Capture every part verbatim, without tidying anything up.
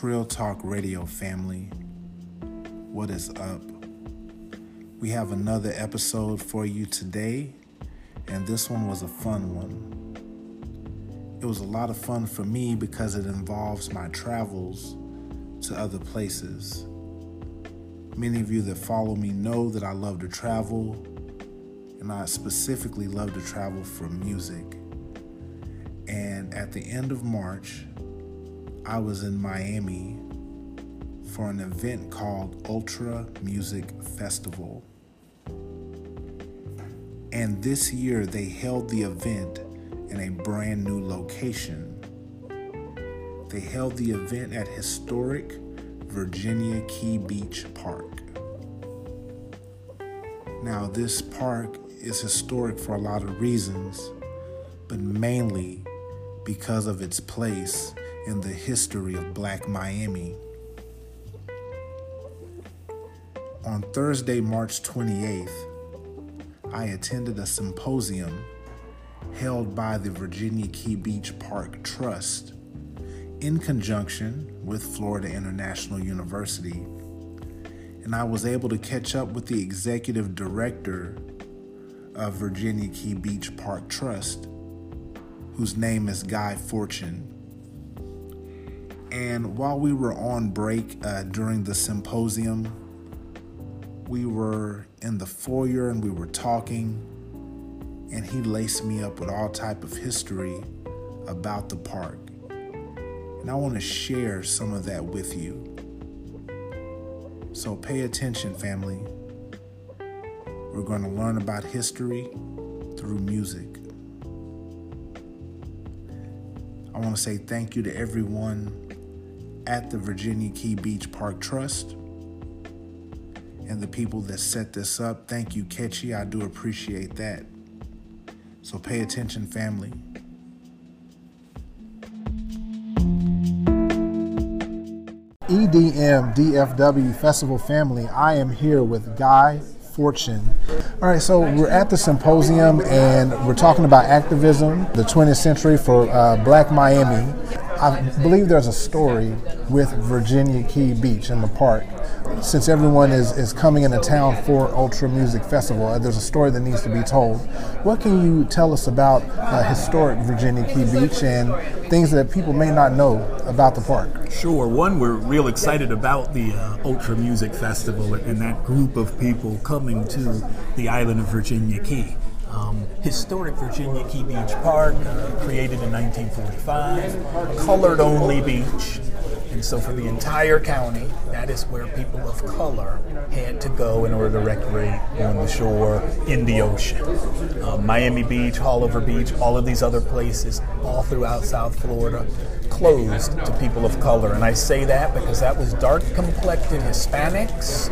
Trill Talk Radio family, what is up? We have another episode for you today, and this one was a fun one. It was a lot of fun for me because it involves my travels to other places. Many of you that follow me know that I love to travel, and I specifically love to travel for music. And at the end of March, I was in Miami for an event called Ultra Music Festival. And this year they held the event in a brand new location. They held the event at historic Virginia Key Beach Park. Now, this park is historic for a lot of reasons, but mainly because of its place in the history of Black Miami. On Thursday, March twenty-eighth, I attended a symposium held by the Virginia Key Beach Park Trust in conjunction with Florida International University, and I was able to catch up with the executive director of Virginia Key Beach Park Trust, whose name is Guy Fortune. And while we were on break uh, during the symposium, we were in the foyer and we were talking, and he laced me up with all type of history about the park. And I want to share some of that with you. So pay attention, family. We're going to learn about history through music. I want to say thank you to everyone at the Virginia Key Beach Park Trust and the people that set this up. Thank you, Ketchy. I do appreciate that. So pay attention, family. E D M D F W Festival family, I am here with Guy Fortune. All right, so we're at the symposium and we're talking about activism, the twentieth century for uh, Black Miami. I believe there's a story with Virginia Key Beach in the park. Since everyone is, is coming into town for Ultra Music Festival, there's a story that needs to be told. What can you tell us about uh, historic Virginia Key Beach and things that people may not know about the park? Sure. One, we're real excited about the uh, Ultra Music Festival and that group of people coming to the island of Virginia Key. Um, historic Virginia Key Beach Park, uh, created in nineteen forty-five, colored-only beach. And so for the entire county, that is where people of color had to go in order to recreate on the shore, in the ocean. Uh, Miami Beach, Holliver Beach, all of these other places all throughout South Florida closed to people of color. And I say that because that was dark-complected Hispanics,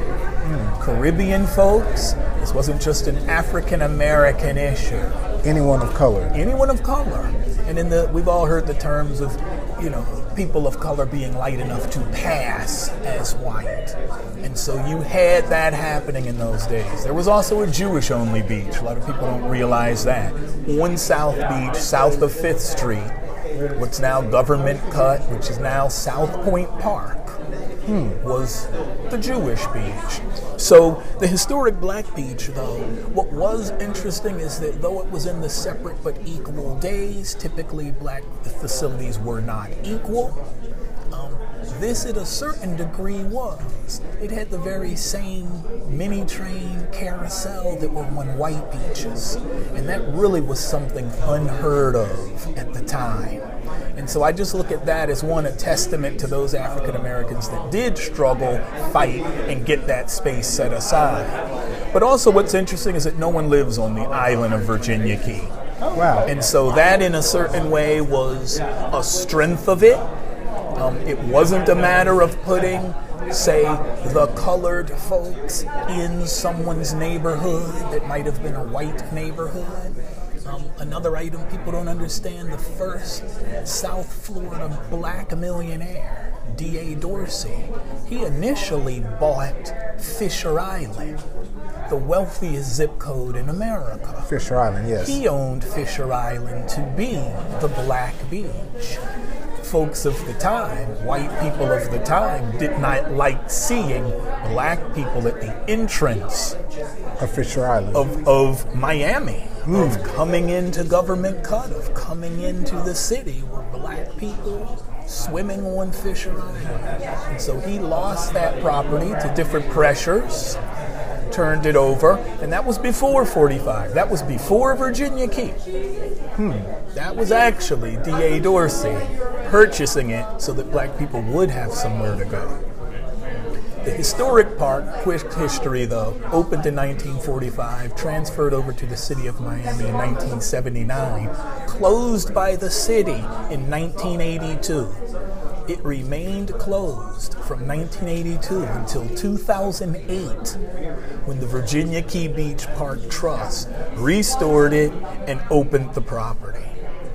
Caribbean folks. This wasn't just an African-American issue. Anyone of color. Anyone of color. And in the we've all heard the terms of, you know, people of color being light enough to pass as white. And so you had that happening in those days. There was also a Jewish-only beach. A lot of people don't realize that. On South Beach, south of Fifth Street, what's now Government Cut, which is now South Point Park, hmm. was the Jewish beach. So the historic Black Beach, though, what was interesting is that though it was in the separate but equal days, typically Black facilities were not equal. Um, this, at a certain degree, was. It had the very same mini-train carousel that were on white beaches. And that really was something unheard of at the time. And so I just look at that as, one, a testament to those African Americans that did struggle, fight, and get that space set aside. But also what's interesting is that no one lives on the island of Virginia Key. Oh, wow. And so that, in a certain way, was a strength of it. Um, it wasn't a matter of putting, say, the colored folks in someone's neighborhood that might have been a white neighborhood. Um, another item people don't understand, the first South Florida Black millionaire, D A Dorsey, he initially bought Fisher Island, the wealthiest zip code in America. Fisher Island, yes. He owned Fisher Island to be the Black Beach. folks of the time, white people of the time, did not like seeing black people at the entrance of Fisher Island, of, of Miami, mm. of coming into Government Cut, of coming into the city where black people swimming on Fisher Island. And so he lost that property to different pressures, turned it over, and that was before forty-five. That was before Virginia Key. Hmm. That was actually D A Dorsey purchasing it so that black people would have somewhere to go. The historic park, quick history though, opened in nineteen forty-five, transferred over to the city of Miami in nineteen seventy-nine, closed by the city in nineteen eighty-two. It remained closed from nineteen eighty-two until two thousand eight, when the Virginia Key Beach Park Trust restored it and opened the property.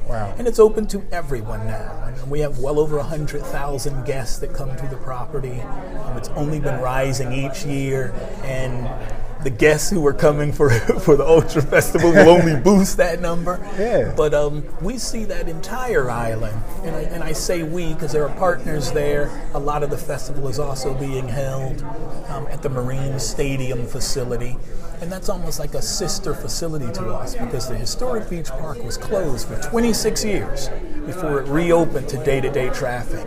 Wow. And it's open to everyone now. And we have well over one hundred thousand guests that come to the property. Um, it's only been rising each year, and the guests who are coming for for the Ultra Festival will only boost that number. Yeah. But um, we see that entire island, and I, and I say we because there are partners there. A lot of the festival is also being held um, at the Marine Stadium facility, and that's almost like a sister facility to us because the historic beach park was closed for twenty-six years before it reopened to day-to-day traffic.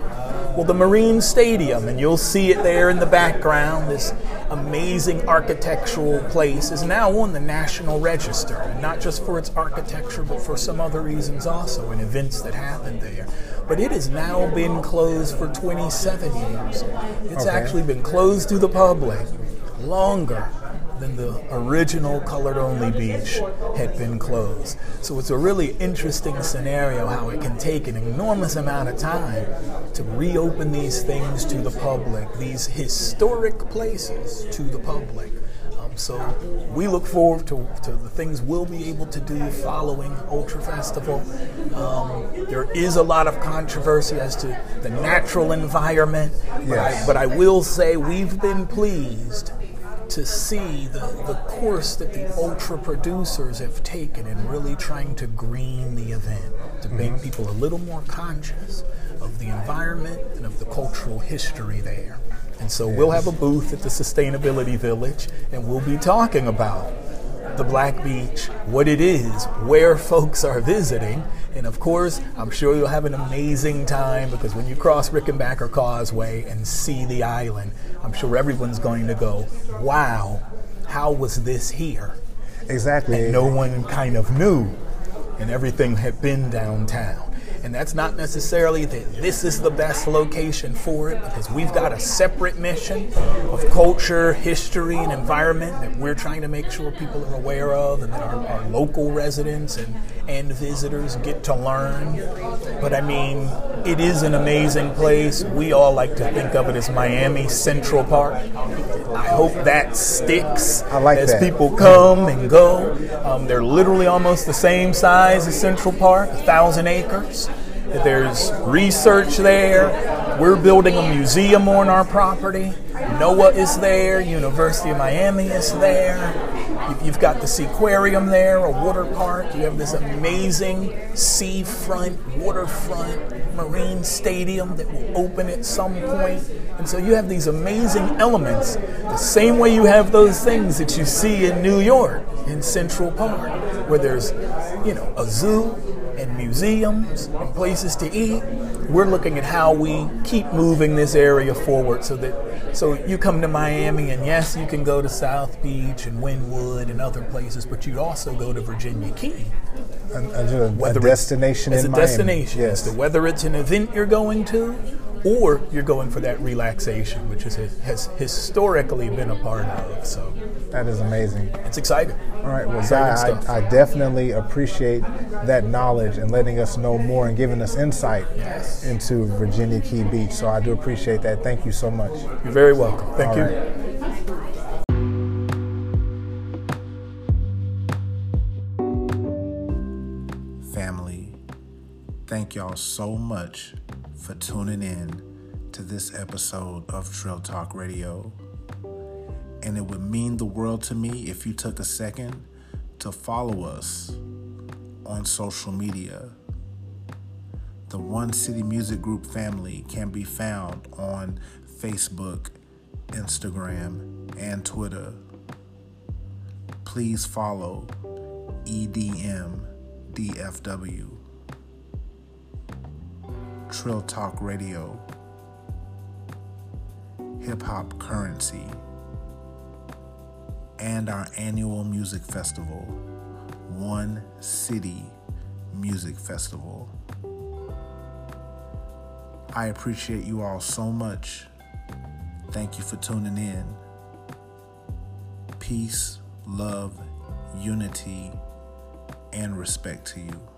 Well, the Marine Stadium, and you'll see it there in the background, this amazing architectural place, is now on the National Register, and not just for its architecture, but for some other reasons also, and events that happened there. But it has now been closed for twenty-seven years. It's okay. actually been closed to the public longer than the original colored-only beach had been closed. So it's a really interesting scenario how it can take an enormous amount of time to reopen these things to the public, these historic places to the public. Um, so we look forward to, to the things we'll be able to do following Ultra Festival. Um, there is a lot of controversy as to the natural environment, yes. but, I, but I will say we've been pleased to see the, the course that the Ultra producers have taken in really trying to green the event, to mm-hmm. make people a little more conscious of the environment and of the cultural history there. And so yes. we'll have a booth at the Sustainability Village, and we'll be talking about the Black Beach, what it is, where folks are visiting, and of course, I'm sure you'll have an amazing time because when you cross Rickenbacker Causeway and see the island, I'm sure everyone's going to go, wow, how was this here? Exactly. And no one kind of knew, and everything had been downtown. And that's not necessarily that this is the best location for it, because we've got a separate mission of culture, history, and environment that we're trying to make sure people are aware of, and that our, our local residents and, and visitors get to learn. But I mean, it is an amazing place. We all like to think of it as Miami Central Park. I hope that sticks I like as that. people come and go. Um, they're literally almost the same size as Central Park, a thousand acres. There's research there. We're building a museum on our property. NOAA is there. University of Miami is there. You've got the Seaquarium there, a water park. You have this amazing seafront, waterfront, Marine Stadium that will open at some point. And so you have these amazing elements, the same way you have those things that you see in New York, in Central Park, where there's, you know, a zoo, and museums and places to eat. We're looking at how we keep moving this area forward so that so you come to Miami, and yes, you can go to South Beach and Wynwood and other places, but you'd also go to Virginia Key. A, a, a destination in Miami. As a destination, yes. As to whether it's an event you're going to or you're going for that relaxation, which is, has historically been a part of. So that is amazing. It's exciting. All right, well, Guy, I, I definitely appreciate that knowledge and letting us know more and giving us insight yes. into Virginia Key Beach. So I do appreciate that. Thank you so much. You're very welcome. Thank All you. Right. Family, thank y'all so much for tuning in to this episode of Trill Talk Radio. And it would mean the world to me if you took a second to follow us on social media. The One City Music Group family can be found on Facebook, Instagram, and Twitter. Please follow E D M D F W, Trill Talk Radio, Hip Hop Currency, and our annual music festival, One City Music Festival. I appreciate you all so much. Thank you for tuning in. Peace, love, unity, and respect to you.